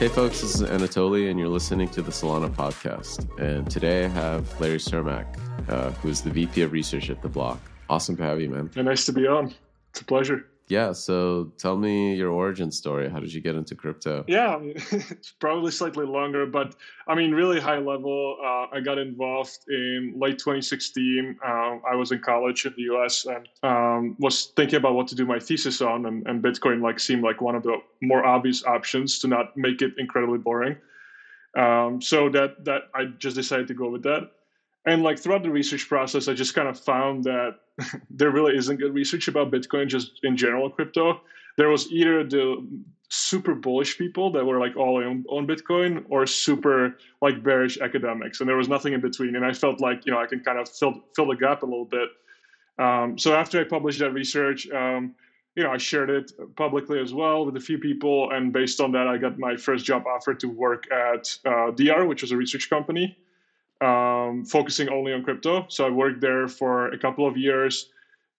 Hey folks, this is Anatoly and you're listening to The Solana Podcast. And today I have Larry Cermak, who is the VP of Research at The Block. Awesome to have you, man. Yeah, nice to be on. It's a pleasure. Yeah, so tell me your origin story. How did you get into crypto? Yeah, I mean, it's probably slightly longer, but I mean, really high level. I got involved in late 2016. I was in college in the US and was thinking about what to do my thesis on, and Bitcoin seemed like one of the more obvious options to not make it incredibly boring. So I just decided to go with that. And throughout the research process, I just kind of found that there really isn't good research about Bitcoin, just in general crypto. There was either the super bullish people that were all in on Bitcoin or super bearish academics. And there was nothing in between. And I felt I can kind of fill the gap a little bit. So after I published that research, I shared it publicly as well with a few people. And based on that, I got my first job offer to work at DR, which was a research company. Focusing only on crypto. So I worked there for a couple of years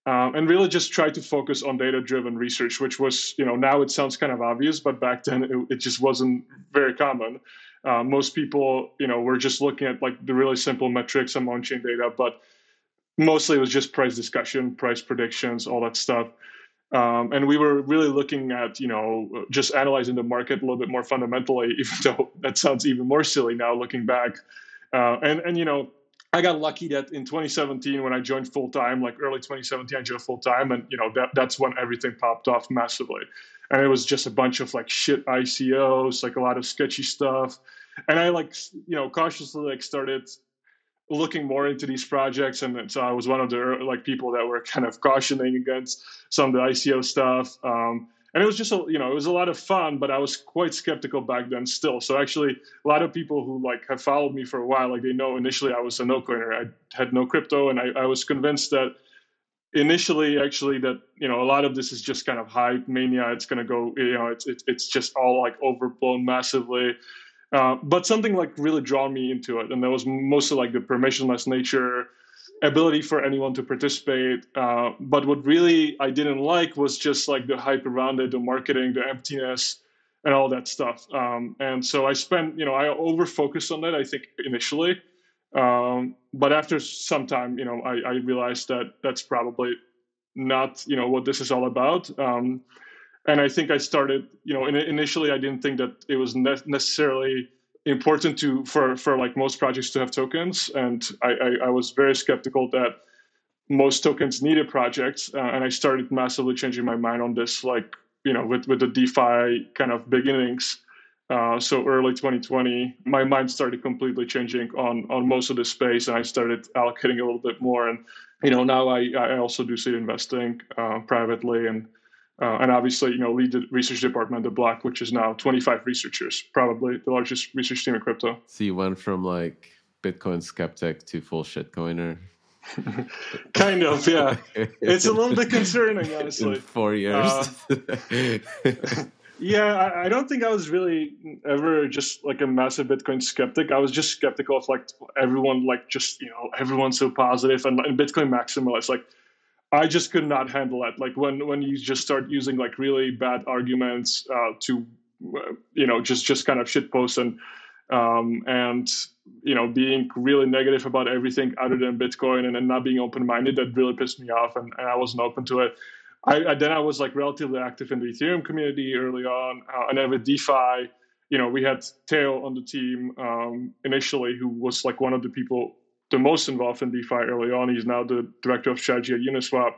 and really just tried to focus on data-driven research, which was, now it sounds kind of obvious, but back then it just wasn't very common. Most people, were just looking at the really simple metrics and on-chain data, but mostly it was just price discussion, price predictions, all that stuff. And we were really looking at, just analyzing the market a little bit more fundamentally, even though that sounds even more silly now looking back. And I got lucky that in 2017, when I joined full-time, early 2017, I joined full-time, and, that's when everything popped off massively. And it was just a bunch of, shit ICOs, a lot of sketchy stuff. And I, cautiously, started looking more into these projects. And so I was one of the, people that were kind of cautioning against some of the ICO stuff. And it was just, it was a lot of fun, but I was quite skeptical back then still. So actually, a lot of people who have followed me for a while, they know initially I was a no-coiner. I had no crypto, and I was convinced that initially, actually, that, a lot of this is just kind of hype mania. It's going to go, it's just all overblown massively. But something really drawn me into it. And that was mostly the permissionless nature, ability for anyone to participate. But what really I didn't like was just the hype around it, the marketing, the emptiness, and all that stuff. And so I spent, I over-focused on that, I think, initially. But after some time, I realized that that's probably not, what this is all about. And I think I started, initially I didn't think that it was necessarily important for most projects to have tokens. And I was very skeptical that most tokens needed projects. And I started massively changing my mind on this, with the DeFi kind of beginnings. So early 2020, my mind started completely changing on most of the space. And I started allocating a little bit more. And, now I also do seed investing privately and obviously, lead the research department, The Block, which is now 25 researchers, probably the largest research team in crypto. So you went from Bitcoin skeptic to full shitcoiner? Kind of, yeah. It's a little bit concerning, honestly. In 4 years. Yeah, I don't think I was really ever just a massive Bitcoin skeptic. I was just skeptical of everyone, everyone's so positive and Bitcoin maximalist, I just could not handle it. When you just start using really bad arguments to, just kind of shitpost and being really negative about everything other than Bitcoin and not being open-minded, that really pissed me off. And I wasn't open to it. I was relatively active in the Ethereum community early on. And then with DeFi, we had Teo on the team initially, who was one of the people the most involved in DeFi early on. He's now the director of strategy at Uniswap.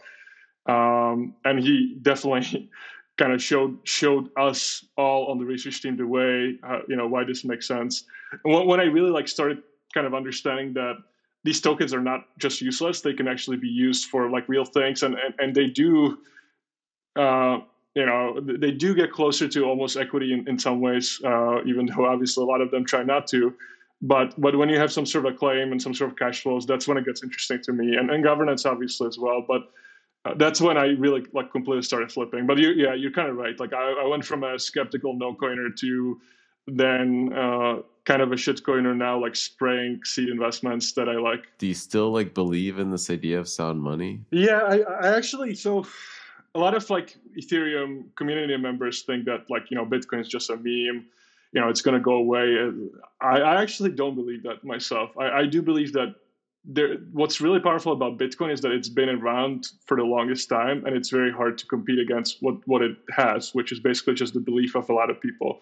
And he definitely kind of showed us all on the research team the way, why this makes sense. And when I really started kind of understanding that these tokens are not just useless, they can actually be used for real things. And they do, they do get closer to almost equity in some ways, even though obviously a lot of them try not to. But when you have some sort of a claim and some sort of cash flows, that's when it gets interesting to me, and governance obviously as well. But that's when I really completely started flipping. But you're kind of right. I went from a skeptical no coiner to then kind of a shit coiner now, spraying seed investments that I like. Do you still believe in this idea of sound money? Yeah, I actually so. A lot of Ethereum community members think that Bitcoin is just a meme. you know, it's going to go away. I actually don't believe that myself. I do believe that what's really powerful about Bitcoin is that it's been around for the longest time, and it's very hard to compete against what it has, which is basically just the belief of a lot of people.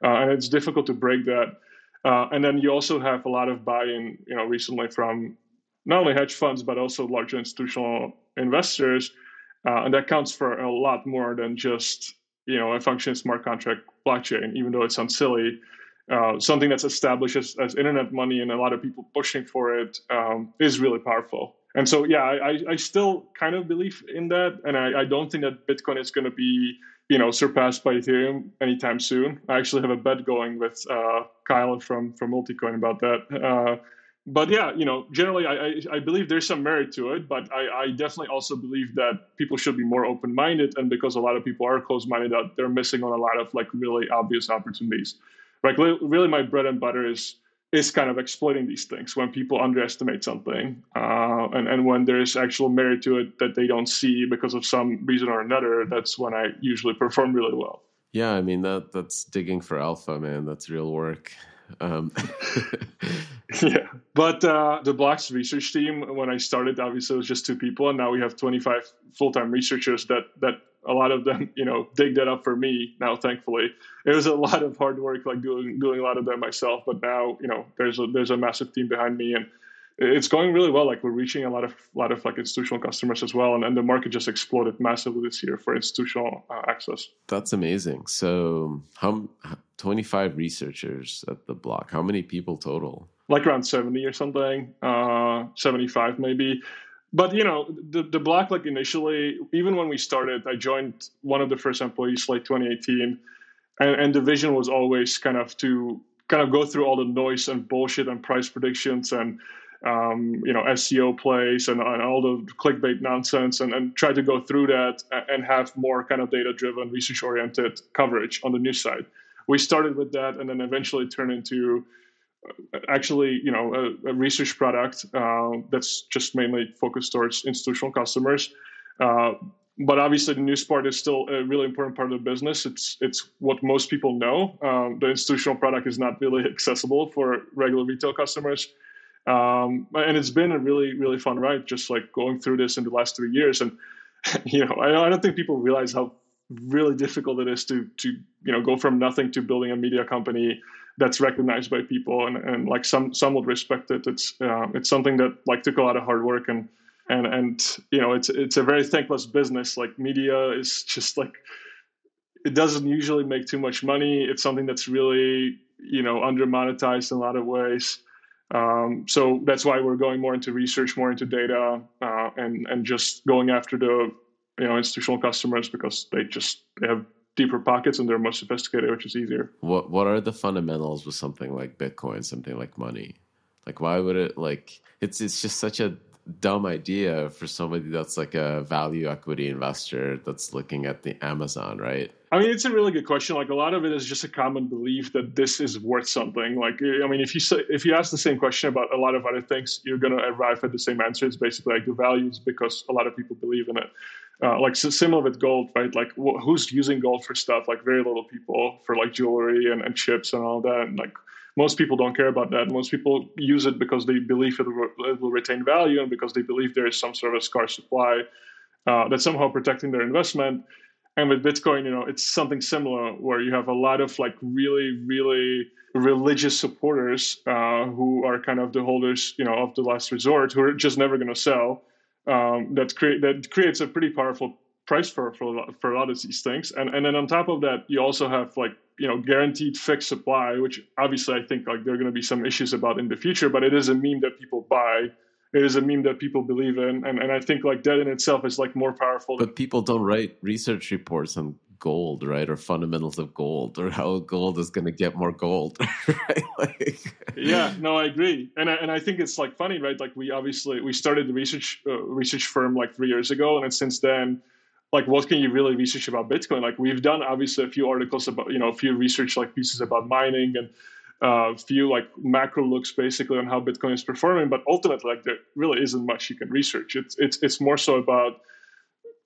And it's difficult to break that. And then you also have a lot of buy-in, you know, recently from not only hedge funds, but also larger institutional investors. And that counts for a lot more than just, you know, a functioning smart contract blockchain, even though it sounds silly. Something that's established as internet money and a lot of people pushing for it is really powerful. And so, yeah, I still kind of believe in that. And I don't think that Bitcoin is going to be, you know, surpassed by Ethereum anytime soon. I actually have a bet going with Kyle from Multicoin about that. But yeah, you know, generally, I believe there's some merit to it, but I definitely also believe that people should be more open-minded. And because a lot of people are closed-minded, they're missing on a lot of like really obvious opportunities. Like really my bread and butter is kind of exploiting these things when people underestimate something and when there's actual merit to it that they don't see because of some reason or another, that's when I usually perform really well. Yeah, I mean, that's digging for alpha, man. That's real work. Yeah, but the Block's research team, when I started, obviously it was just 2 people, and now we have 25 full-time researchers that a lot of them, you know, dig that up for me now, thankfully. It was a lot of hard work, like doing a lot of that myself, but now, you know, there's a massive team behind me, and it's going really well. Like, we're reaching a lot of like institutional customers as well, and the market just exploded massively this year for institutional access. That's amazing. So, 25 researchers at The Block. How many people total? Like around 70 or something, 75 maybe. But, you know, the Block, like initially, even when we started, I joined one of the first employees like 2018, and the vision was always to go through all the noise and bullshit and price predictions and you know, SEO plays and all the clickbait nonsense and try to go through that and have more kind of data-driven, research-oriented coverage on the news side. We started with that and then eventually turned into actually, you know, a research product that's just mainly focused towards institutional customers. But obviously the news part is still a really important part of the business. It's what most people know. The institutional product is not really accessible for regular retail customers. And it's been a really, really fun ride, just like going through this in the last 3 years. And, you know, I don't think people realize how really difficult it is to, you know, go from nothing to building a media company that's recognized by people and like somewhat respected. It's something that like took a lot of hard work and, you know, it's a very thankless business. Like, media is just like, it doesn't usually make too much money. It's something that's really, you know, under monetized in a lot of ways. So that's why we're going more into research, more into data, and just going after the, you know, institutional customers because they have deeper pockets and they're more sophisticated, which is easier. What are the fundamentals with something like Bitcoin, something like money? Like, why would it, like, it's just such a dumb idea for somebody that's like a value equity investor that's looking at the Amazon, right? I mean, it's a really good question. Like, a lot of it is just a common belief that this is worth something. Like, I mean, if you ask the same question about a lot of other things, you're going to arrive at the same answer. It's basically like the values because a lot of people believe in it. Like, so similar with gold, right? Like, who's using gold for stuff? Like, very little people, for like jewelry and chips and all that. And like, most people don't care about that. Most people use it because they believe it will retain value and because they believe there is some sort of scarce supply that's somehow protecting their investment. And with Bitcoin, you know, it's something similar where you have a lot of like really, really religious supporters who are kind of the holders, you know, of the last resort, who are just never going to sell. That creates a pretty powerful price for a lot of these things. And then on top of that, you also have like, you know, guaranteed fixed supply, which obviously I think like there are going to be some issues about in the future, but it is a meme that people buy. It is a meme that people believe in. And I think like that in itself is like more powerful. But people don't write research reports on gold, right? Or fundamentals of gold or how gold is going to get more gold. Right? Like... Yeah, no, I agree. And I think it's like funny, right? Like we started the research firm like 3 years ago. And since then, like, what can you really research about Bitcoin? Like, we've done obviously a few articles about, you know, a few research like pieces about mining and, a few like macro looks basically on how Bitcoin is performing, but ultimately like there really isn't much you can research. It's more so about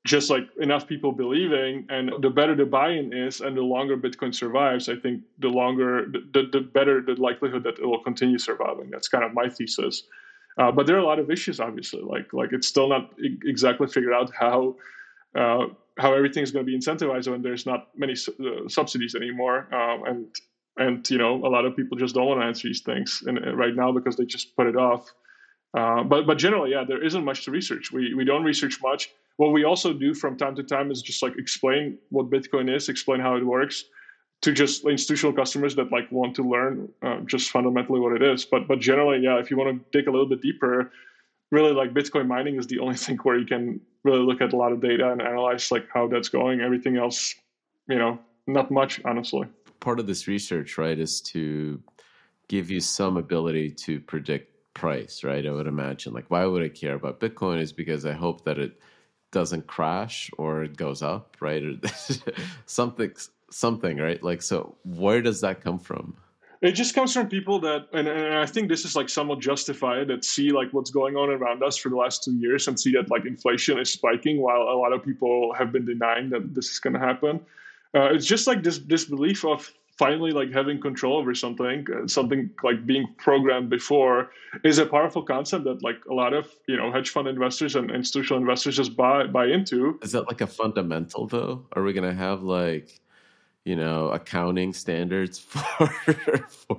just like enough people believing, and the better the buy-in is and the longer Bitcoin survives, I think the longer, the better the likelihood that it will continue surviving. That's kind of my thesis. But there are a lot of issues, obviously, like it's still not exactly figured out how everything is going to be incentivized when there's not many subsidies anymore. And, you know, a lot of people just don't want to answer these things right now because they just put it off. But generally, yeah, there isn't much to research. We don't research much. What we also do from time to time is just like explain what Bitcoin is, explain how it works to just institutional customers that like want to learn just fundamentally what it is. But generally, yeah, if you want to dig a little bit deeper, really like Bitcoin mining is the only thing where you can really look at a lot of data and analyze like how that's going. Everything else, you know, not much, honestly. Part of this research, right, is to give you some ability to predict price, right? I would imagine, like, why would I care about Bitcoin is because I hope that it doesn't crash or it goes up, right? Or something, right? Like, so where does that come from? It just comes from people that, and I think this is like somewhat justified, that see like what's going on around us for the last 2 years and see that like inflation is spiking while a lot of people have been denying that this is going to happen. It's just like this belief of finally like having control over something like being programmed before is a powerful concept that like a lot of, you know, hedge fund investors and institutional investors just buy into. Is that like a fundamental though? Are we going to have like, you know, accounting standards for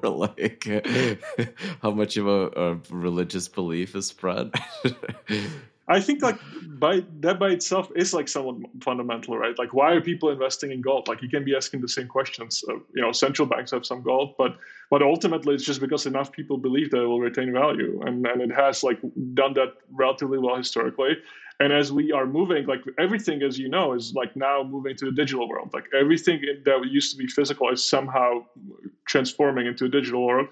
like how much of a religious belief is spread? I think like by itself is like somewhat fundamental, right? Like, why are people investing in gold? Like, you can be asking the same questions. You know, central banks have some gold, but ultimately it's just because enough people believe that it will retain value, and it has like done that relatively well historically. And as we are moving, like everything, as you know, is like now moving to the digital world. Like everything that used to be physical is somehow transforming into a digital world.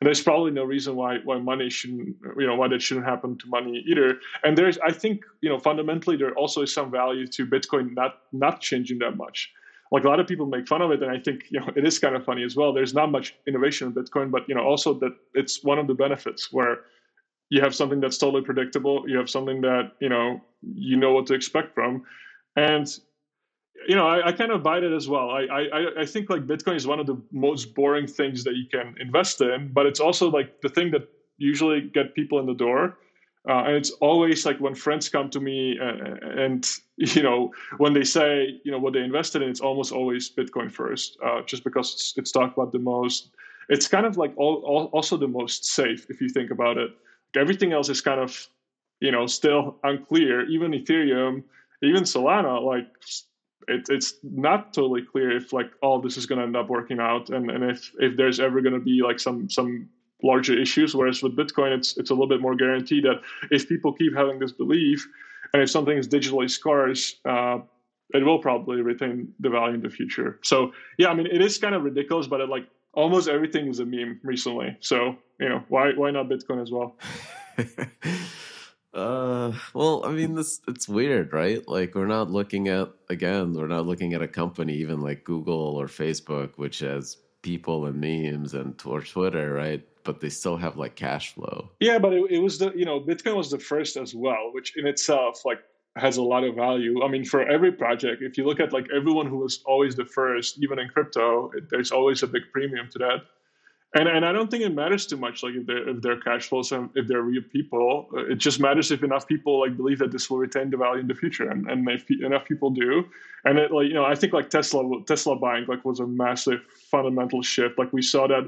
And there's probably no reason why money shouldn't, you know, why that shouldn't happen to money either. And there's, I think, you know, fundamentally there also is some value to Bitcoin not changing that much. Like a lot of people make fun of it, and I think, you know, it is kind of funny as well. There's not much innovation in Bitcoin, but, you know, also that it's one of the benefits where you have something that's totally predictable. You have something that, you know what to expect from. And, you know, I kind of buy that as well. I think like Bitcoin is one of the most boring things that you can invest in, but it's also like the thing that usually get people in the door. And it's always like when friends come to me and, you know, when they say, you know, what they invested in, it's almost always Bitcoin first, just because it's talked about the most. It's kind of like also the most safe if you think about it. Everything else is kind of, you know, still unclear. Even Ethereum, even Solana, like it's not totally clear if like all this is going to end up working out, and if there's ever going to be like some larger issues. Whereas with Bitcoin, it's a little bit more guaranteed that if people keep having this belief, and if something is digitally scarce, it will probably retain the value in the future. So yeah, I mean, it is kind of ridiculous, but like almost everything is a meme recently. So, you know, why not Bitcoin as well? Well, I mean, it's weird, right? Like we're not looking at a company even like Google or Facebook, which has people and memes or Twitter, right? But they still have like cash flow. Yeah, but it was the, you know, Bitcoin was the first as well, which in itself like has a lot of value. I mean, for every project, if you look at like everyone who was always the first, even in crypto, there's always a big premium to that. And I don't think it matters too much, like if they're cash flows and if they're real people. It just matters if enough people like believe that this will retain the value in the future, and if enough people do. And it, like, you know, I think like Tesla buying like was a massive fundamental shift. Like we saw that,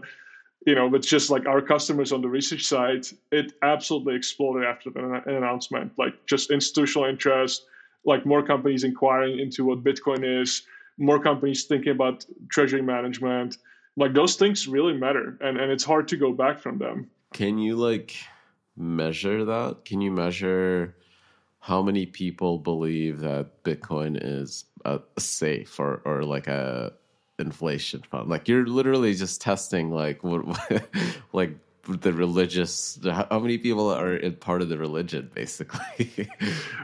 you know, with just like our customers on the research side, it absolutely exploded after an announcement. Like just institutional interest, like more companies inquiring into what Bitcoin is, more companies thinking about treasury management. Like those things really matter, and it's hard to go back from them. Can you like measure that? Can you measure how many people believe that Bitcoin is safe or like a inflation fund? Like you're literally just testing like what like the religious, how many people are in part of the religion basically.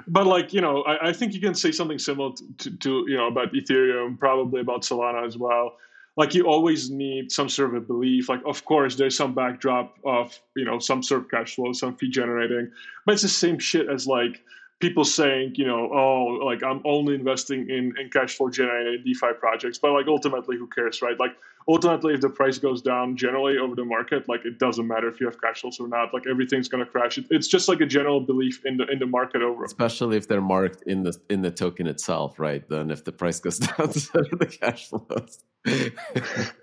But like, you know, I think you can say something similar to you know, about Ethereum, probably about Solana as well. Like you always need some sort of a belief. Like, of course, there's some backdrop of, you know, some sort of cash flow, some fee generating, but it's the same shit as like people saying, you know, oh, like I'm only investing in cash flow generated DeFi projects, but like ultimately who cares, right? Like ultimately if the price goes down generally over the market, like it doesn't matter if you have cash flows or not, like everything's going to crash. It's just like a general belief in the market overall. Especially if they're marked in the token itself, right? Then if the price goes down, so the cash flows.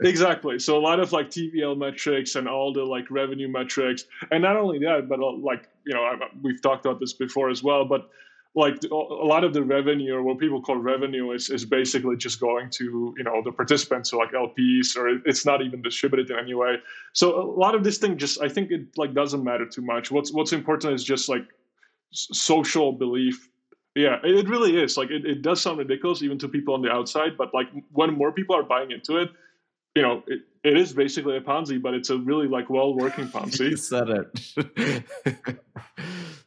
Exactly. So a lot of like TVL metrics and all the like revenue metrics, and not only that, but like, you know, we've talked about this before as well, but like a lot of the revenue, or what people call revenue, is basically just going to, you know, the participants, so like LPs, or it's not even distributed in any way. So a lot of this thing just, I think it like doesn't matter too much. What's important is just like social belief. Yeah, it really is. Like, it does sound ridiculous even to people on the outside, but like when more people are buying into it, you know, it is basically a Ponzi, but it's a really like well-working Ponzi. You said it.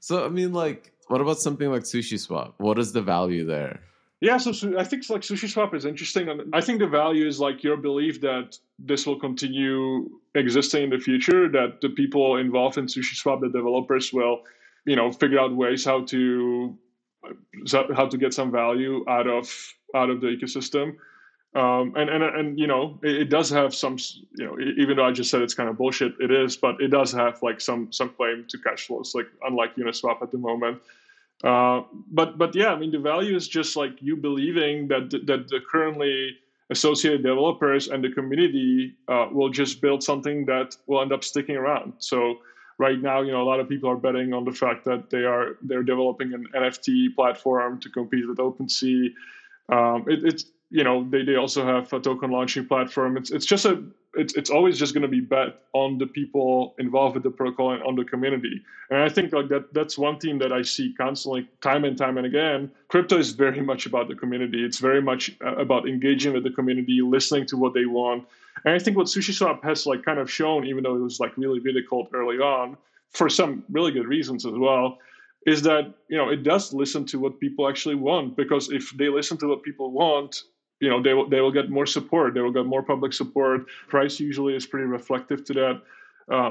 So, I mean, like, what about something like SushiSwap? What is the value there? Yeah, so I think like SushiSwap is interesting. And I think the value is like your belief that this will continue existing in the future, that the people involved in SushiSwap, the developers, will, you know, figure out ways how to get some value out of the ecosystem, and you know, it does have some, you know, even though I just said it's kind of bullshit, it is, but it does have like some claim to cash flows, like unlike Uniswap at the moment. But yeah, I mean, the value is just like you believing that the currently associated developers and the community will just build something that will end up sticking around. So. Right now, you know, a lot of people are betting on the fact that they're developing an NFT platform to compete with OpenSea. It's you know, they also have a token launching platform. It's always just going to be bet on the people involved with the protocol and on the community. And I think like that's one theme that I see constantly, time and again. Crypto is very much about the community. It's very much about engaging with the community, listening to what they want. And I think what SushiSwap has like kind of shown, even though it was like really ridiculed early on, for some really good reasons as well, is that, you know, it does listen to what people actually want, because if they listen to what people want, you know, they will get more support. They will get more public support. Price usually is pretty reflective to that.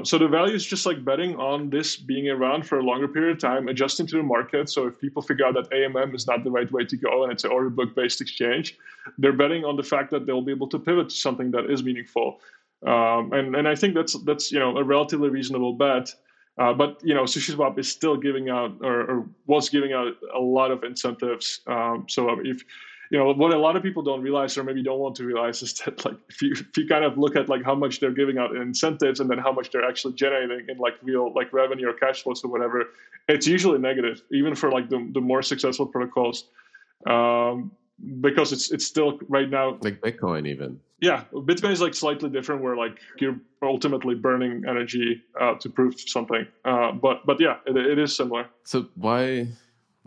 So the value is just like betting on this being around for a longer period of time, adjusting to the market. So if people figure out that AMM is not the right way to go and it's an order book based exchange, they're betting on the fact that they'll be able to pivot to something that is meaningful. And I think that's you know, a relatively reasonable bet. But you know, SushiSwap is still giving out or was giving out a lot of incentives. So if you know, what a lot of people don't realize, or maybe don't want to realize, is that like if you kind of look at like how much they're giving out in incentives and then how much they're actually generating in like real like revenue or cash flows or whatever, it's usually negative, even for like the more successful protocols, because it's still right now like Bitcoin even. Yeah, Bitcoin is like slightly different, where like you're ultimately burning energy to prove something. But yeah, it is similar. So why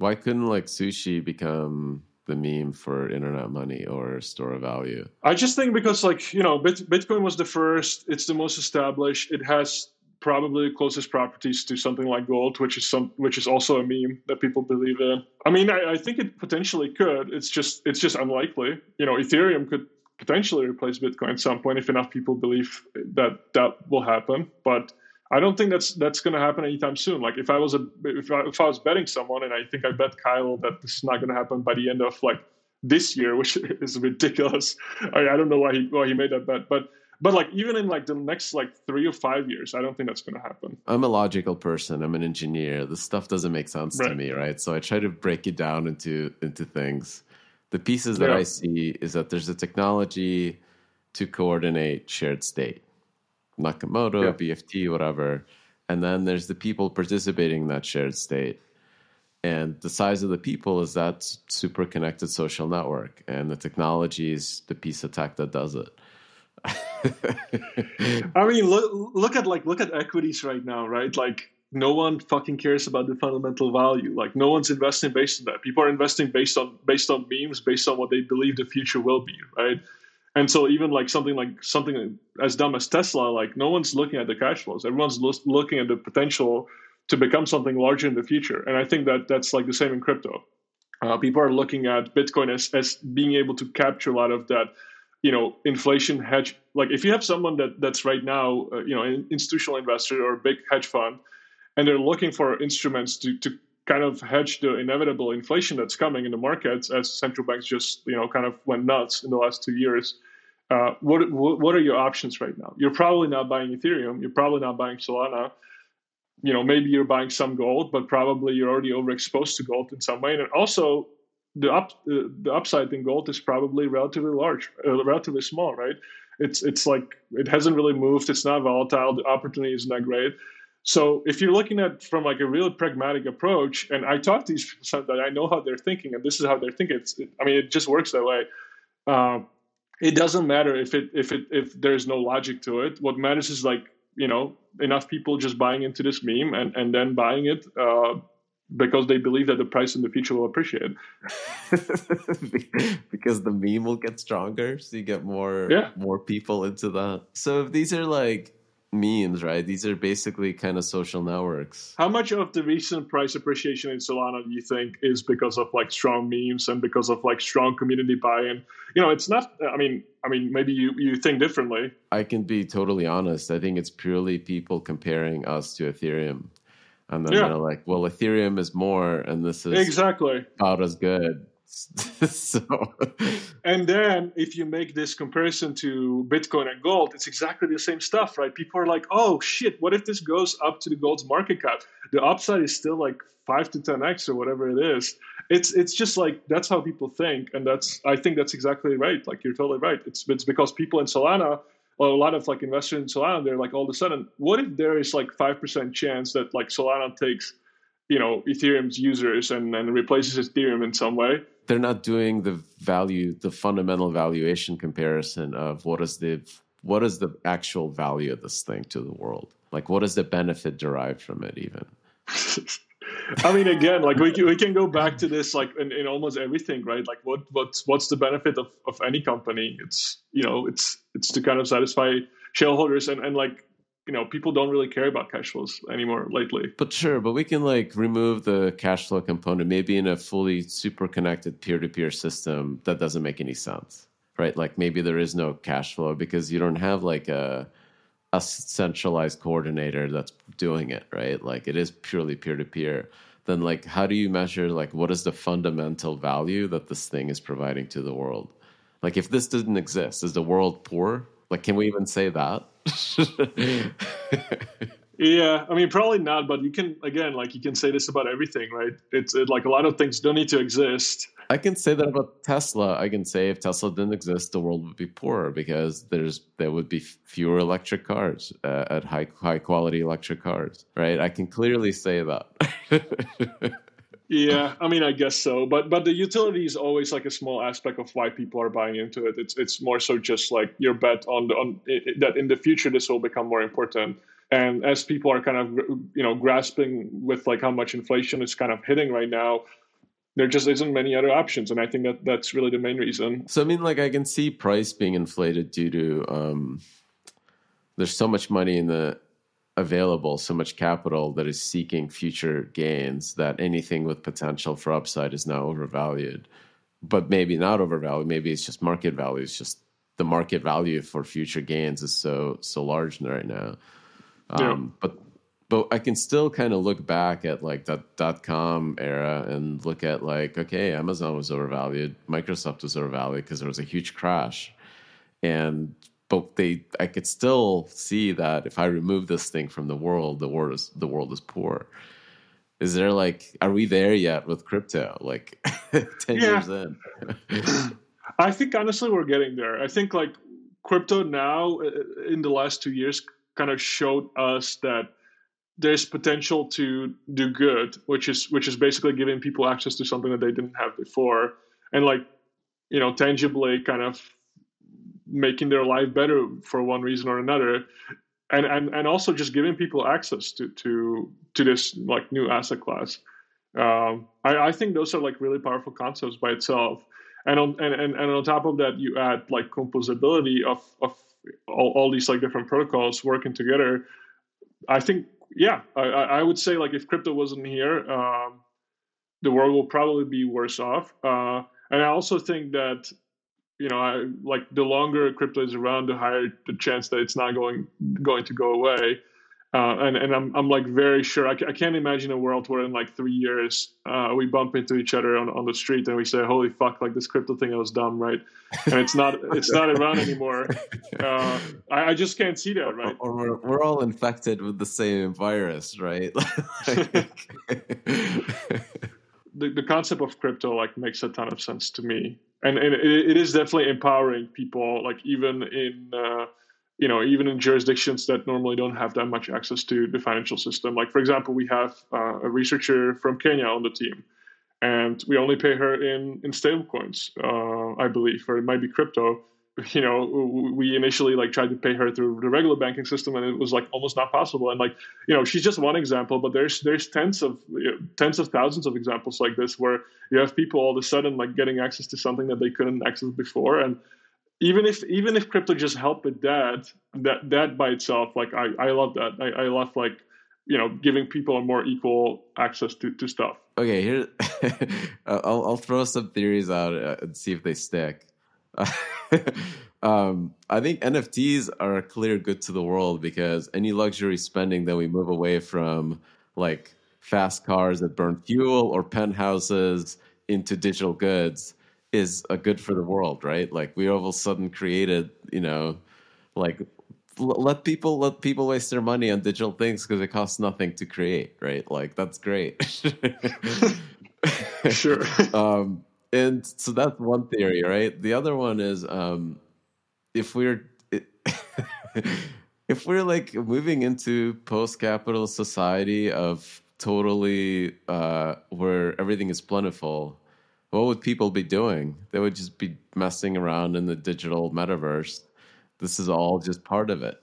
couldn't like Sushi become the meme for internet money or store of value? I just think because, like, you know, Bitcoin was the first. It's the most established. It has probably the closest properties to something like gold, which is also a meme that people believe in. I mean, I think it potentially could. It's just unlikely. You know, Ethereum could potentially replace Bitcoin at some point if enough people believe that will happen. But I don't think that's going to happen anytime soon. Like if I was betting someone, and I think I bet Kyle that this is not going to happen by the end of like this year, which is ridiculous. I don't know why he made that bet, but like even in like the next like 3 or 5 years, I don't think that's going to happen. I'm a logical person. I'm an engineer. This stuff doesn't make sense to me, right? So I try to break it down into things. The pieces that I see is that there's a technology to coordinate shared state. Nakamoto, BFT, whatever. And then there's the people participating in that shared state. And the size of the people is that super connected social network. And the technology is the piece of tech that does it. I mean, look at equities right now, right? Like no one fucking cares about the fundamental value. Like no one's investing based on that. People are investing based on memes, based on what they believe the future will be, right? And so even like something as dumb as Tesla, like no one's looking at the cash flows. Everyone's looking at the potential to become something larger in the future. And I think that's like the same in crypto. People are looking at Bitcoin as being able to capture a lot of that, you know, inflation hedge. Like if you have someone that's right now, you know, an institutional investor or a big hedge fund, and they're looking for instruments to kind of hedge the inevitable inflation that's coming in the markets as central banks just, you know, kind of went nuts in the last 2 years. What are your options right now? You're probably not buying Ethereum. You're probably not buying Solana. You know, maybe you're buying some gold, but probably you're already overexposed to gold in some way. And also, the upside in gold is probably relatively small, right? It's like it hasn't really moved. It's not volatile. The opportunity is not great. So if you're looking at from like a real pragmatic approach, and I talk to these people so that I know how they're thinking, and this is how they're thinking. It just works that way. It doesn't matter if there's no logic to it. What matters is like, you know, enough people just buying into this meme and then buying it because they believe that the price in the future will appreciate. Because the meme will get stronger, so you get more people into that. So if these are like memes, right? These are basically kind of social networks. How much of the recent price appreciation in Solana do you think is because of like strong memes and because of like strong community buy-in? You know, it's not, I mean, maybe you think differently. I can be totally honest. I think it's purely people comparing us to Ethereum. And then they're like, well, Ethereum is more, and this is exactly about as good. So, and then if you make this comparison to Bitcoin and gold, it's exactly the same stuff, right? People are like, oh shit, what if this goes up to the gold's market cap? The upside is still like 5 to 10x or whatever it is. It's just like, that's how people think. And I think that's exactly right. Like, you're totally right. It's because people in Solana, or a lot of like investors in Solana, they're like, all of a sudden, what if there is like 5% chance that like Solana takes, you know, Ethereum's users and replaces Ethereum in some way? They're not doing the value, the fundamental valuation comparison of what is the actual value of this thing to the world? Like, what is the benefit derived from it even? I mean, again, like we can go back to this, like in almost everything, right? Like what's the benefit of any company? It's, you know, it's to kind of satisfy shareholders and like, you know, people don't really care about cash flows anymore lately. But we can like remove the cash flow component, maybe in a fully super connected peer-to-peer system that doesn't make any sense, right? Like maybe there is no cash flow because you don't have like a centralized coordinator that's doing it, right? Like it is purely peer-to-peer. Then like, how do you measure like what is the fundamental value that this thing is providing to the world? Like if this didn't exist, is the world poor? Like, can we even say that? Yeah, I mean, probably not, but you can, again, like you can say this about everything, right? It's like a lot of things don't need to exist. I can say that about Tesla. I can say if Tesla didn't exist, the world would be poorer because there would be fewer electric cars at high quality electric cars, right? I can clearly say that. Yeah, I mean, I guess so. But the utility is always like a small aspect of why people are buying into it. It's more so just like your bet on that in the future this will become more important. And as people are kind of, you know, grasping with like how much inflation is kind of hitting right now, there just isn't many other options. And I think that that's really the main reason. So I mean, like I can see price being inflated due to there's so much money in the available, so much capital that is seeking future gains that anything with potential for upside is now overvalued. But maybe not overvalued, maybe it's just market value. It's just the market value for future gains is so large right now. But I can still kind of look back at like that .com era and look at like, okay, Amazon was overvalued, Microsoft was overvalued because there was a huge crash. But I could still see that if I remove this thing from the world is poor. Is there like, are we there yet with crypto? Like 10 years in. I think honestly we're getting there. I think like crypto now in the last 2 years kind of showed us that there's potential to do good, which is basically giving people access to something that they didn't have before, and like, you know, tangibly kind of making their life better for one reason or another, and also just giving people access to this like new asset class. I think those are like really powerful concepts by itself, and on top of that, you add like composability of all these like different protocols working together. I think I would say like if crypto wasn't here, the world will probably be worse off. And I also think that, you know, like the longer crypto is around, the higher the chance that it's not going to go away. And I'm like very sure, I can't imagine a world where in like 3 years we bump into each other on the street and we say, holy fuck, like this crypto thing, I was dumb, right? And it's not around anymore. I just can't see that, right? Or we're all infected with the same virus, right? The concept of crypto like makes a ton of sense to me. And it is definitely empowering people, like even in... even in jurisdictions that normally don't have that much access to the financial system. Like, for example, we have a researcher from Kenya on the team, and we only pay her in stablecoins, I believe, or it might be crypto. We initially like tried to pay her through the regular banking system, and it was like almost not possible. And like, she's just one example, but there's tens of thousands of examples like this where you have people all of a sudden like getting access to something that they couldn't access before. And even if crypto just helped with that by itself, like I love that. I love like, giving people a more equal access to stuff. Okay, here I'll throw some theories out and see if they stick. I think NFTs are a clear good to the world because any luxury spending that we move away from, like fast cars that burn fuel or penthouses into digital goods, is a good for the world, right? Like we all of a sudden created, like let people waste their money on digital things because it costs nothing to create, right? Like that's great. Sure. And so that's one theory, right? The other one is if we're like moving into post-capital society of totally where everything is plentiful. What would people be doing? They would just be messing around in the digital metaverse. This is all just part of it.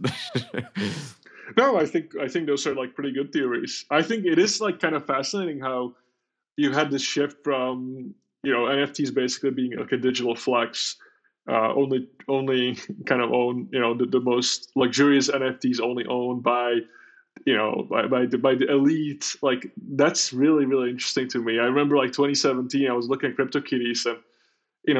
No, I think those are like pretty good theories. I think it is like kind of fascinating how you had this shift from, NFTs basically being like a digital flex, only kind of own, the most luxurious NFTs only owned by, by the elite. Like that's really, really interesting to me. I remember like 2017, I was looking at CryptoKitties and,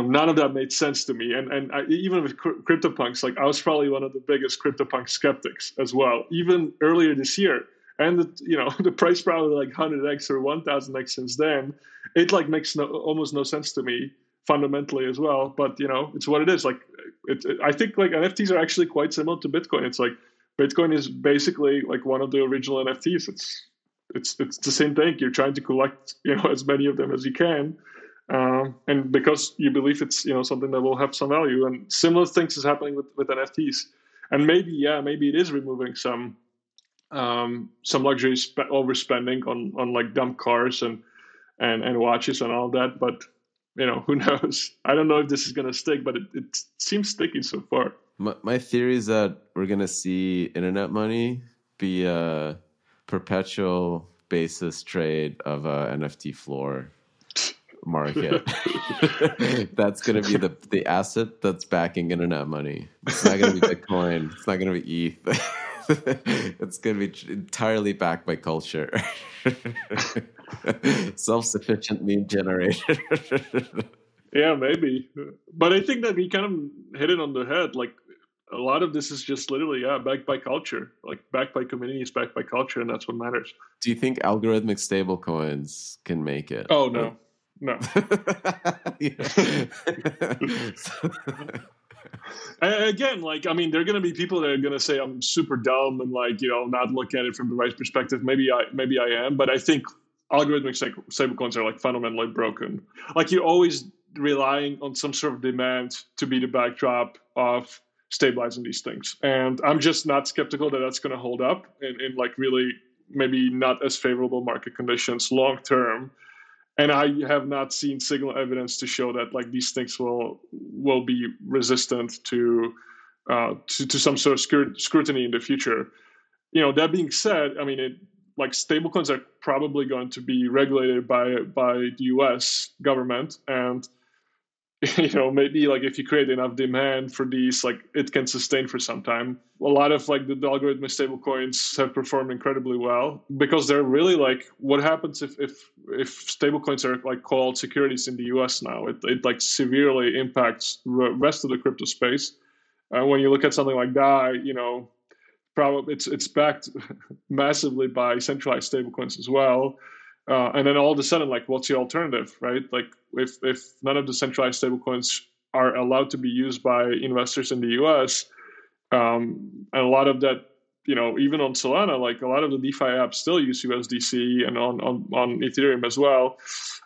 none of that made sense to me. And I, even with CryptoPunks, like I was probably one of the biggest CryptoPunk skeptics as well, even earlier this year. And, the price probably like 100x or 1000x since then, it like makes almost no sense to me fundamentally as well. But, it's what it is. Like, I think like NFTs are actually quite similar to Bitcoin. It's like, Bitcoin is basically like one of the original NFTs. It's the same thing. You're trying to collect, as many of them as you can. And because you believe it's, something that will have some value, and similar things is happening with NFTs. And maybe it is removing some luxury overspending on like dumb cars and watches and all that. But, who knows? I don't know if this is going to stick, but it seems sticky so far. My theory is that we're going to see internet money be a perpetual basis trade of a NFT floor market. That's going to be the asset that's backing internet money. It's not going to be Bitcoin. It's not going to be ETH. It's going to be entirely backed by culture. Self-sufficient meme generator. Yeah, maybe. But I think that we kind of hit it on the head. Like a lot of this is just literally, backed by culture, like backed by communities, backed by culture. And that's what matters. Do you think algorithmic stablecoins can make it? Oh, no. Again, like, I mean, there are going to be people that are going to say I'm super dumb and like, not look at it from the right perspective. Maybe I am, but I think algorithmic stablecoins are like fundamentally broken. Like you always relying on some sort of demand to be the backdrop of stabilizing these things. And I'm just not skeptical that that's going to hold up in like really maybe not as favorable market conditions long term. And I have not seen signal evidence to show that like these things will be resistant to some sort of scrutiny in the future. That being said, I mean, like stablecoins are probably going to be regulated by the US government. And, maybe like if you create enough demand for these, like it can sustain for some time. A lot of like the algorithmic stablecoins have performed incredibly well because they're really like what happens if stablecoins are like called securities in the US now. It like severely impacts the rest of the crypto space. When you look at something like Dai, probably it's backed massively by centralized stablecoins as well. And then all of a sudden, like, what's the alternative, right? Like, if none of the centralized stablecoins are allowed to be used by investors in the US, and a lot of that, you know, even on Solana, like a lot of the DeFi apps still use USDC, and on Ethereum as well.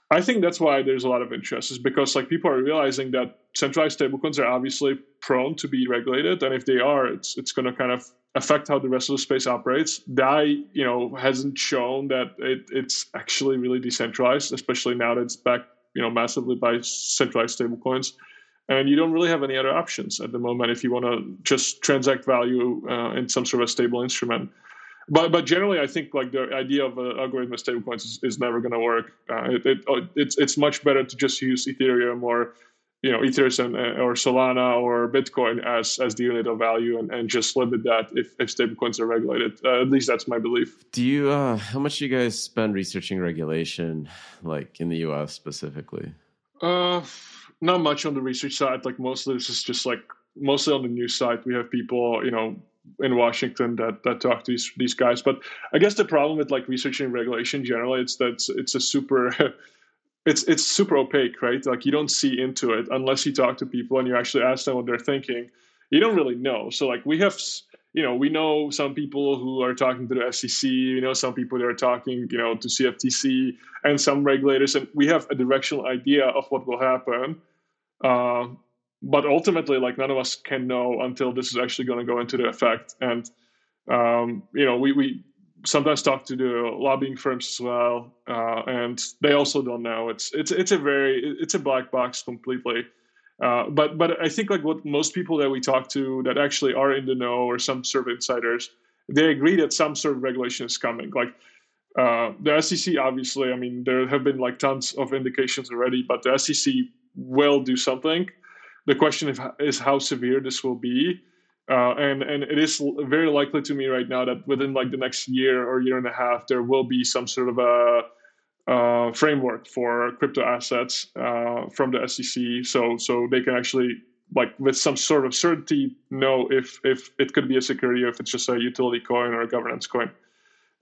I think that's why there's a lot of interest, is because like people are realizing that centralized stablecoins are obviously prone to be regulated, and if they are, it's going to kind of affect how the rest of the space operates. Dai, you know, hasn't shown that it's actually really decentralized, especially now that it's backed, you know, massively by centralized stablecoins. And you don't really have any other options at the moment if you want to just transact value in some sort of stable instrument. But generally, I think like the idea of algorithmic stablecoins is never going to work. It's much better to just use Ethereum or, you know, Ethereum or Solana or Bitcoin as the unit of value, and just limit that if stablecoins are regulated. At least that's my belief. Do you how much do you guys spend researching regulation, like in the U.S. specifically? Not much on the research side. Like mostly this is just like mostly on the news side. We have people, you know, in Washington that talk to these guys. But I guess the problem with like researching regulation generally, it's that it's a super it's super opaque, right? Like you don't see into it unless you talk to people and you actually ask them what they're thinking. You don't really know. So like we have, you know, we know some people who are talking to the FCC, you know, some people that are talking, you know, to CFTC and some regulators, and we have a directional idea of what will happen. But ultimately, like none of us can know until this is actually going to go into effect. And, you know, we sometimes talk to the lobbying firms as well. And they also don't know. It's a black box completely. But I think like what most people that we talk to that actually are in the know or some sort of insiders, they agree that some sort of regulation is coming. Like the SEC, obviously, I mean, there have been like tons of indications already, but the SEC will do something. The question is how severe this will be. And it is very likely to me right now that within like the next year or year and a half, there will be some sort of a framework for crypto assets from the SEC, so they can actually like with some sort of certainty know if it could be a security or if it's just a utility coin or a governance coin.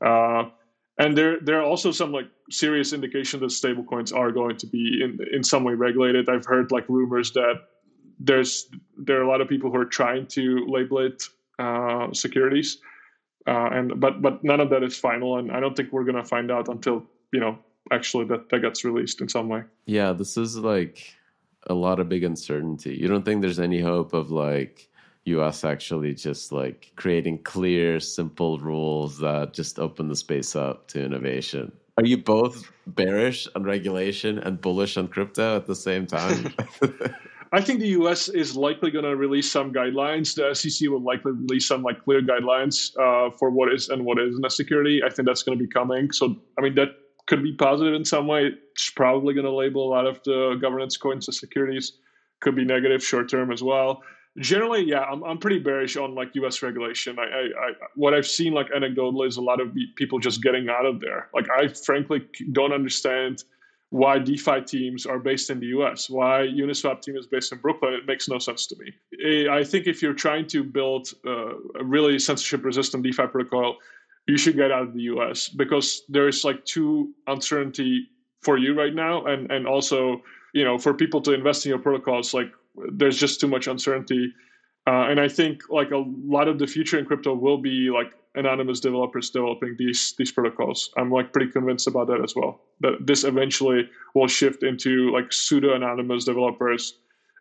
And there are also some like serious indications that stable coins are going to be in some way regulated. I've heard like rumors that there are a lot of people who are trying to label it securities, but none of that is final, and I don't think we're gonna find out until, you know, actually that gets released in some way. Yeah, this is like a lot of big uncertainty. You don't think there's any hope of like US actually just like creating clear, simple rules that just open the space up to innovation? Are you both bearish on regulation and bullish on crypto at the same time? I think the US is likely going to release some guidelines. The SEC will likely release some like clear guidelines for what is and what isn't a security. I think that's going to be coming. So, I mean, that could be positive in some way. It's probably going to label a lot of the governance coins as securities. Could be negative short term as well. Generally, yeah, I'm pretty bearish on like US regulation. I what I've seen like anecdotally is a lot of people just getting out of there. Like I frankly don't understand why DeFi teams are based in the US, why Uniswap team is based in Brooklyn. It makes no sense to me. I think if you're trying to build a really censorship-resistant DeFi protocol, you should get out of the US because there is like too uncertainty for you right now. And also, you know, for people to invest in your protocols, like there's just too much uncertainty. And I think like a lot of the future in crypto will be like anonymous developers developing these protocols. I'm like pretty convinced about that as well, that this eventually will shift into like pseudo anonymous developers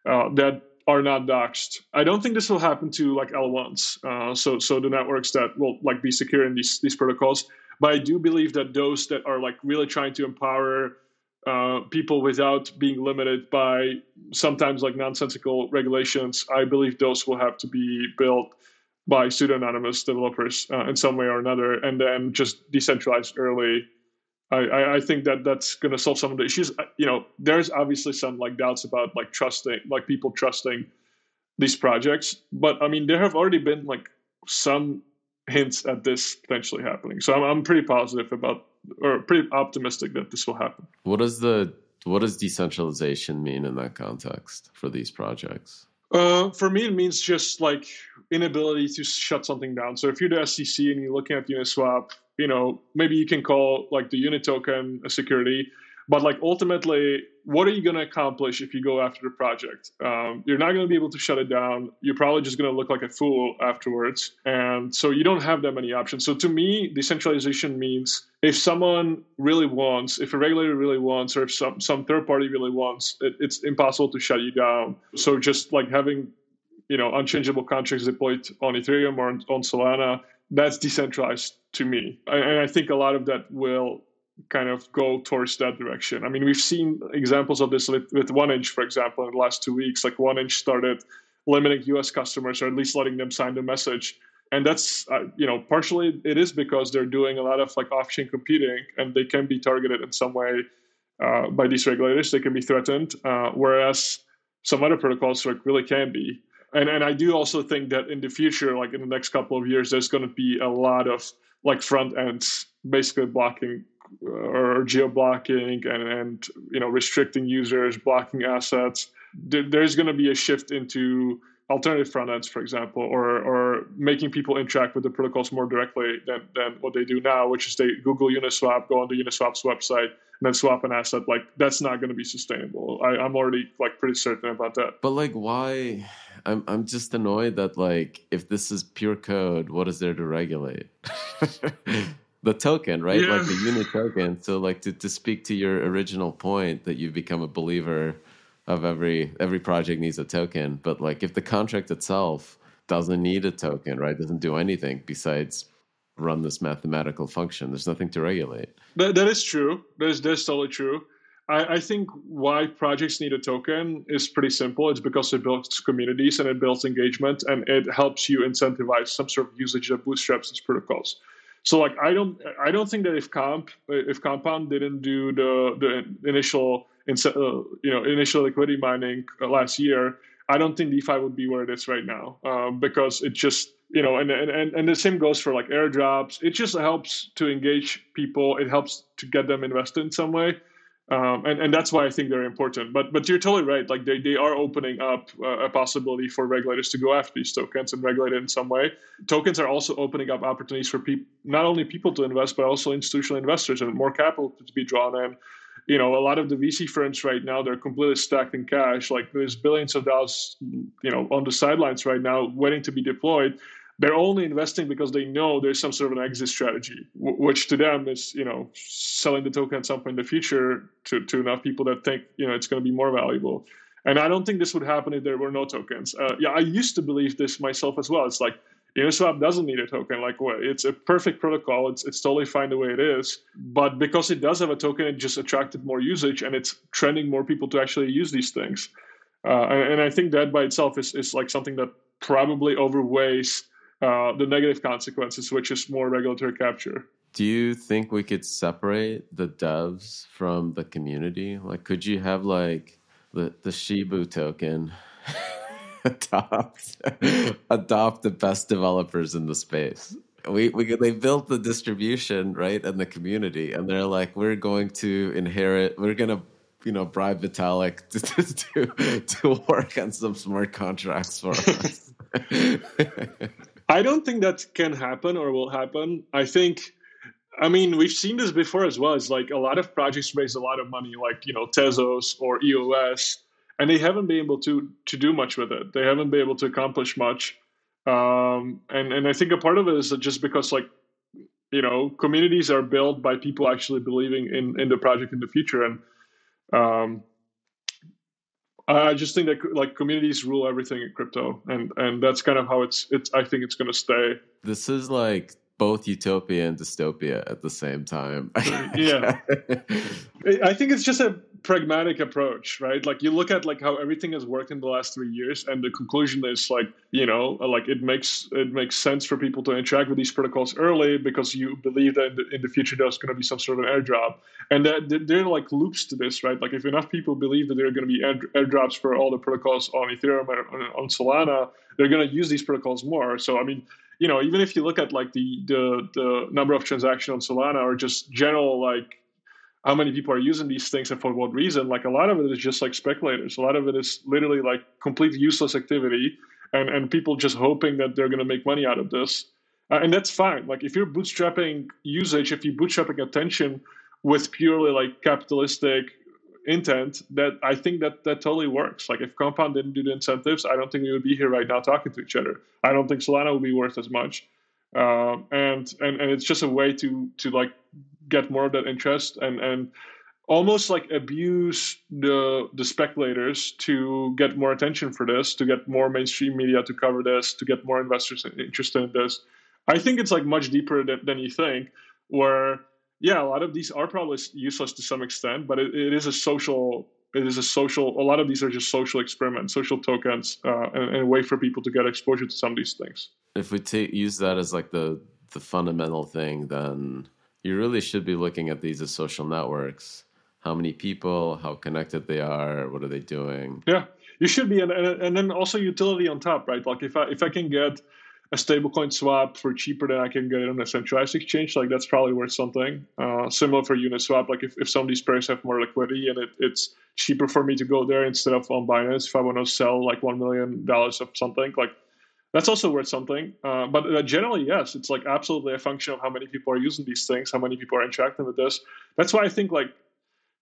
that are not doxed. I don't think this will happen to like L1s. So the networks that will like be secure in these protocols. But I do believe that those that are like really trying to empower people without being limited by sometimes like nonsensical regulations, I believe those will have to be built by pseudonymous developers in some way or another, and then just decentralized early. I think that that's going to solve some of the issues. You know, there's obviously some like doubts about like trusting, like people trusting these projects, but I mean, there have already been like some hints at this potentially happening. So I'm pretty positive about, or pretty optimistic that this will happen. What does decentralization mean in that context for these projects? For me, it means just like inability to shut something down. So if you're the SEC and you're looking at Uniswap, you know, maybe you can call like the unit token a security, but like ultimately, what are you going to accomplish if you go after the project? You're not going to be able to shut it down. You're probably just going to look like a fool afterwards. And so you don't have that many options. So to me, decentralization means if someone really wants, if a regulator really wants, or if some third party really wants, it's impossible to shut you down. So just like having, you know, unchangeable contracts deployed on Ethereum or on Solana, that's decentralized to me. And I think a lot of that will kind of go towards that direction. I mean, we've seen examples of this with One Inch, for example, in the last 2 weeks. Like One Inch started limiting US customers, or at least letting them sign the message. And that's, you know, partially it is because they're doing a lot of like off-chain computing, and they can be targeted in some way by these regulators. They can be threatened, whereas some other protocols like really can be. And I do also think that in the future, like in the next couple of years, there's going to be a lot of like front ends basically blocking or geo-blocking and you know, restricting users, blocking assets. There's going to be a shift into alternative front ends, for example, or making people interact with the protocols more directly than what they do now, which is they Google Uniswap, go on the Uniswap's website, and then swap an asset. Like, that's not going to be sustainable. I'm already like pretty certain about that. But like, why? I'm just annoyed that like, if this is pure code, what is there to regulate? The token, right? Yeah. Like the unit token. So like to speak to your original point that you've become a believer of every project needs a token, but like if the contract itself doesn't need a token, right? Doesn't do anything besides run this mathematical function. There's nothing to regulate. That is true. That's totally true. I think why projects need a token is pretty simple. It's because it builds communities and it builds engagement, and it helps you incentivize some sort of usage that bootstraps these protocols. So like I don't think that if Compound didn't do the initial initial liquidity mining last year, I don't think DeFi would be where it is right now, because it just, you know, and the same goes for like airdrops. It just helps to engage people. It helps to get them invested in some way. And that's why I think they're important. But you're totally right. Like they are opening up a possibility for regulators to go after these tokens and regulate it in some way. Tokens are also opening up opportunities for not only people to invest, but also institutional investors and more capital to be drawn in. You know, a lot of the VC firms right now, they're completely stacked in cash. Like there's billions of dollars, you know, on the sidelines right now waiting to be deployed. They're only investing because they know there's some sort of an exit strategy, which to them is, you know, selling the token at some point in the future to enough people that think, you know, it's going to be more valuable. And I don't think this would happen if there were no tokens. I used to believe this myself as well. It's like, Uniswap doesn't need a token. Like, well, it's a perfect protocol. It's totally fine the way it is. But because it does have a token, it just attracted more usage, and it's trending more people to actually use these things. And I think that by itself is like something that probably overweighs the negative consequences, which is more regulatory capture. Do you think we could separate the devs from the community? Like, could you have like the Shibu token adopt the best developers in the space? They built the distribution, right, and the community, and they're like, we're going to inherit. We're gonna, you know, bribe Vitalik to work on some smart contracts for us. I don't think that can happen or will happen. I mean, we've seen this before as well. It's like a lot of projects raise a lot of money, like, you know, Tezos or EOS, and they haven't been able to do much with it. They haven't been able to accomplish much. And I think a part of it is just because, like, you know, communities are built by people actually believing in the project in the future. And I just think that like communities rule everything in crypto, and that's kind of how it's. I think it's going to stay. This is like both utopia and dystopia at the same time. Yeah, I think it's just a pragmatic approach, right? Like you look at like how everything has worked in the last 3 years, and the conclusion is like, you know, like it makes sense for people to interact with these protocols early because you believe that in the future there's going to be some sort of an airdrop, and that there are like loops to this, right? Like if enough people believe that there are going to be airdrops for all the protocols on Ethereum or on Solana, they're going to use these protocols more. So I mean, you know, even if you look at like the number of transactions on Solana or just general like how many people are using these things and for what reason. Like, a lot of it is just like speculators. A lot of it is literally like complete useless activity and people just hoping that they're going to make money out of this. And that's fine. Like, if you're bootstrapping usage, if you're bootstrapping attention with purely like capitalistic intent, that I think that totally works. Like, if Compound didn't do the incentives, I don't think we would be here right now talking to each other. I don't think Solana would be worth as much. And it's just a way to like get more of that interest and almost like abuse the speculators to get more attention for this, to get more mainstream media to cover this, to get more investors interested in this. I think it's like much deeper than you think, where yeah, a lot of these are probably useless to some extent, but it is a social, a lot of these are just social experiments, social tokens, and a way for people to get exposure to some of these things. If we use that as like the fundamental thing, then you really should be looking at these as social networks. How many people, how connected they are, what are they doing? Yeah, you should be. And then also utility on top, right? Like if I can get a stablecoin swap for cheaper than I can get it on a centralized exchange, like that's probably worth something. Similar for Uniswap, like if some of these pairs have more liquidity and it's cheaper for me to go there instead of on Binance, if I want to sell like $1 million of something, like that's also worth something. But generally, yes, it's like absolutely a function of how many people are using these things, how many people are interacting with this. That's why I think like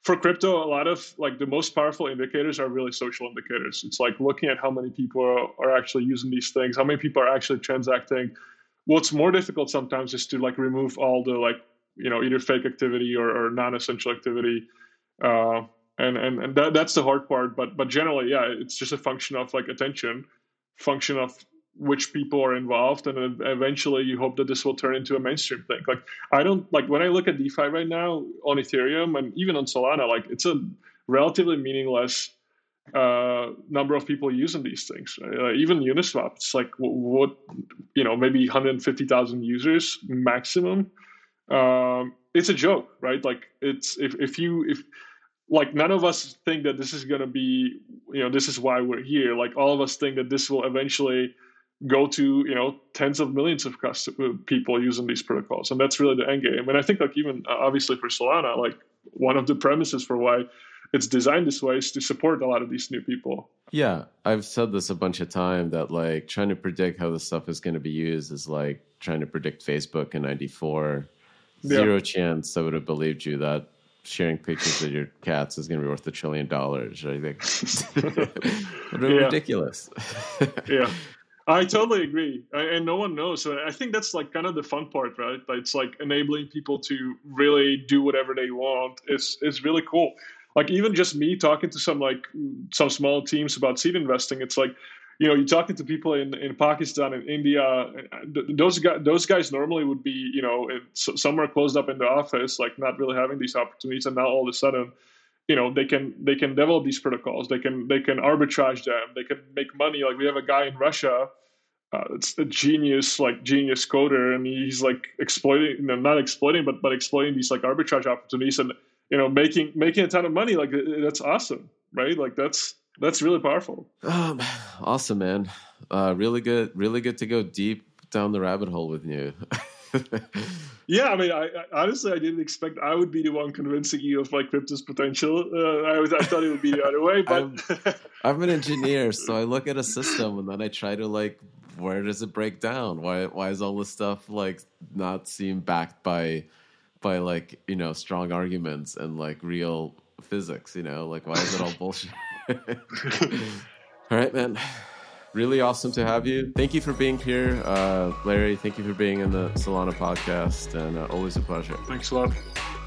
for crypto, a lot of like the most powerful indicators are really social indicators. It's like looking at how many people are actually using these things, how many people are actually transacting. What's more difficult sometimes is to like remove all the like, you know, either fake activity or non-essential activity. And that's the hard part. But generally, yeah, it's just a function of like attention, function of which people are involved. And eventually you hope that this will turn into a mainstream thing. Like I don't like when I look at DeFi right now on Ethereum and even on Solana, like it's a relatively meaningless number of people using these things. Even Uniswap, it's like what, you know, maybe 150,000 users maximum. It's a joke, right? Like it's, if like none of us think that this is going to be, you know, this is why we're here. Like all of us think that this will eventually go to, you know, tens of millions of people using these protocols. And that's really the end game. And I think like even obviously for Solana, like one of the premises for why it's designed this way is to support a lot of these new people. Yeah. I've said this a bunch of time that like trying to predict how this stuff is going to be used is like trying to predict Facebook in 94. Yeah. Zero chance I would have believed you that sharing pictures of your cats is going to be worth $1 trillion. I think ridiculous. Yeah. I totally agree. And no one knows. So I think that's like kind of the fun part, right? It's like enabling people to really do whatever they want. It's really cool. Like even just me talking to some small teams about seed investing, it's like, you know, you're talking to people in Pakistan and India. Those guys normally would be, you know, somewhere closed up in the office, like not really having these opportunities. And now all of a sudden, you know, they can develop these protocols. They can arbitrage them. They can make money. Like we have a guy in Russia, it's a genius coder, and he's like exploiting, you know, not exploiting, but exploiting these like arbitrage opportunities, and you know, making a ton of money. Like that's awesome, right? Like that's really powerful. Awesome, man. Really good to go deep down the rabbit hole with you. Yeah, I mean, I honestly didn't expect I would be the one convincing you of like crypto's potential. I thought it would be the other way, but I'm an engineer, so I look at a system and then I try to like, where does it break down? Why is all this stuff like not seem backed by like, you know, strong arguments and like real physics? You know, like why is it all bullshit? All right, man. Really awesome to have you. Thank you for being here, Larry. Thank you for being in the Solana podcast, and always a pleasure. Thanks a lot.